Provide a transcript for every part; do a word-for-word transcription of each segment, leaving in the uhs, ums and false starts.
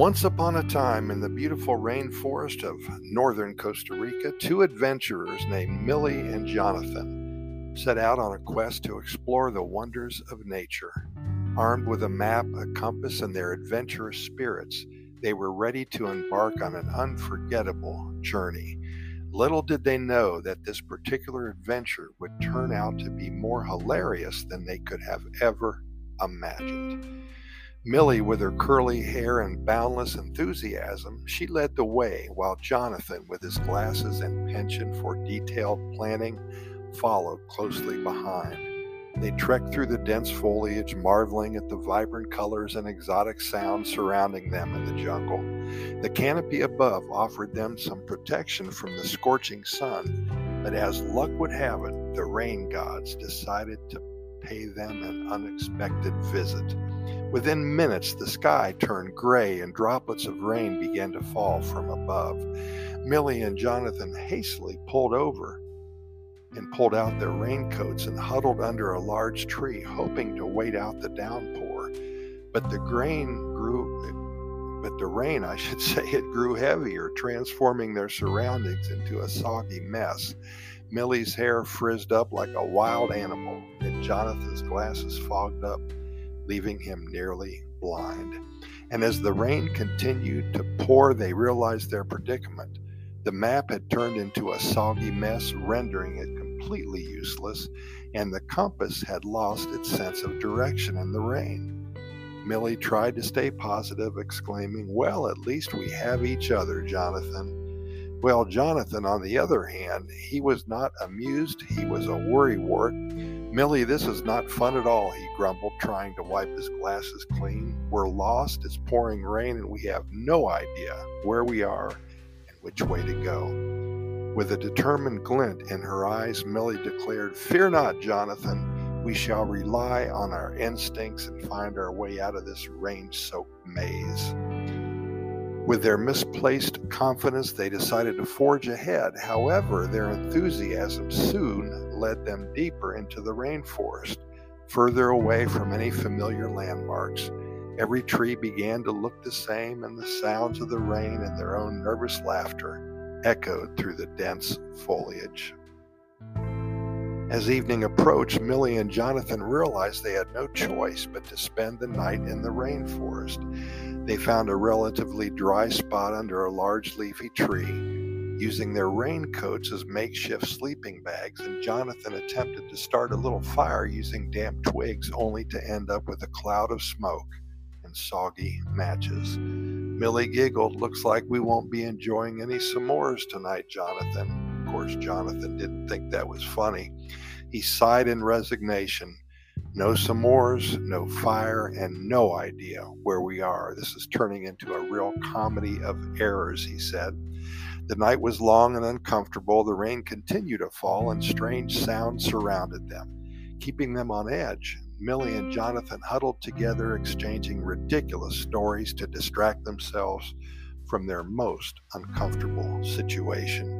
Once upon a time, in the beautiful rainforest of northern Costa Rica, two adventurers named Millie and Jonathan set out on a quest to explore the wonders of nature. Armed with a map, a compass, and their adventurous spirits, they were ready to embark on an unforgettable journey. Little did they know that this particular adventure would turn out to be more hilarious than they could have ever imagined. Millie, with her curly hair and boundless enthusiasm, she led the way, while Jonathan, with his glasses and penchant for detailed planning, followed closely behind. They trekked through the dense foliage, marveling at the vibrant colors and exotic sounds surrounding them in the jungle. The canopy above offered them some protection from the scorching sun, but as luck would have it, the rain gods decided to pay them an unexpected visit. Within minutes, the sky turned gray and droplets of rain began to fall from above. Millie and Jonathan hastily pulled over and pulled out their raincoats and huddled under a large tree, hoping to wait out the downpour. But the grain grew, but the rain, I should say, it grew heavier, transforming their surroundings into a soggy mess. Millie's hair frizzed up like a wild animal, and Jonathan's glasses fogged up, leaving him nearly blind. And as the rain continued to pour, they realized their predicament. The map had turned into a soggy mess, rendering it completely useless, and the compass had lost its sense of direction in the rain. Millie tried to stay positive, exclaiming, "Well, at least we have each other, Jonathan." Well, Jonathan, on the other hand, he was not amused. He was a worrywart. "Millie, this is not fun at all," he grumbled, trying to wipe his glasses clean. "We're lost, it's pouring rain, and we have no idea where we are and which way to go." With a determined glint in her eyes, Millie declared, "Fear not, Jonathan. We shall rely on our instincts and find our way out of this rain-soaked maze." With their misplaced confidence, they decided to forge ahead. However, their enthusiasm soon led them deeper into the rainforest, further away from any familiar landmarks. Every tree began to look the same, and the sounds of the rain and their own nervous laughter echoed through the dense foliage. As evening approached, Millie and Jonathan realized they had no choice but to spend the night in the rainforest. They found a relatively dry spot under a large leafy tree. Using their raincoats as makeshift sleeping bags, and Jonathan attempted to start a little fire using damp twigs, only to end up with a cloud of smoke and soggy matches. Millie giggled, "Looks like we won't be enjoying any s'mores tonight, Jonathan." Of course, Jonathan didn't think that was funny. He sighed in resignation. "No s'mores, no fire, and no idea where we are. This is turning into a real comedy of errors," he said. The night was long and uncomfortable. The rain continued to fall, and strange sounds surrounded them, keeping them on edge. Millie and Jonathan huddled together, exchanging ridiculous stories to distract themselves from their most uncomfortable situation.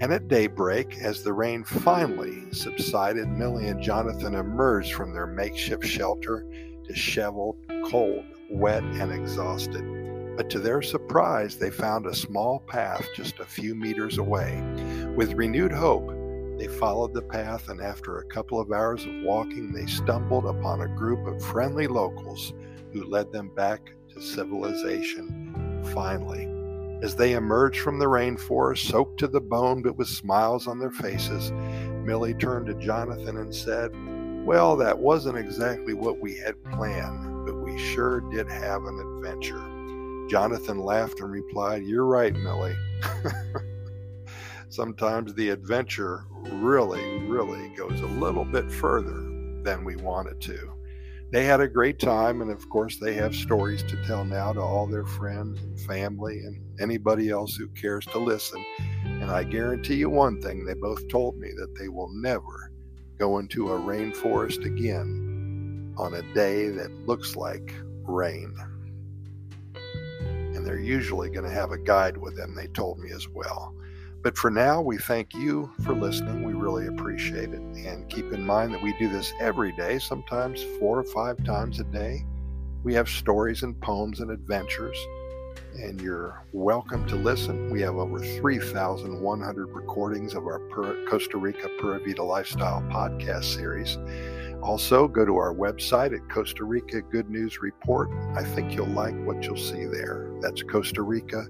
And at daybreak, as the rain finally subsided, Millie and Jonathan emerged from their makeshift shelter, disheveled, cold, wet, and exhausted. But to their surprise, they found a small path just a few meters away. With renewed hope, they followed the path, and after a couple of hours of walking, they stumbled upon a group of friendly locals who led them back to civilization finally. As they emerged from the rainforest, soaked to the bone but with smiles on their faces, Millie turned to Jonathan and said, "Well, that wasn't exactly what we had planned, but we sure did have an adventure." Jonathan laughed and replied, "You're right, Millie." Sometimes the adventure really, really goes a little bit further than we want it to. They had a great time, and of course they have stories to tell now to all their friends and family and anybody else who cares to listen. And I guarantee you one thing, they both told me that they will never go into a rainforest again on a day that looks like rain. And they're usually going to have a guide with them, they told me as well. But for now, we thank you for listening. We really appreciate it. And keep in mind that we do this every day, sometimes four or five times a day. We have stories and poems and adventures and you're welcome to listen. We have over three thousand one hundred recordings of our Costa Rica Pura Vida Lifestyle podcast series. Also, go to our website at Costa Rica Good News Report. I think you'll like what you'll see there. That's Costa Rica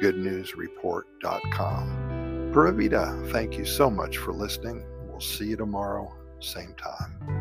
Good News Report dot com. Pura Vida, thank you so much for listening. We'll see you tomorrow, same time.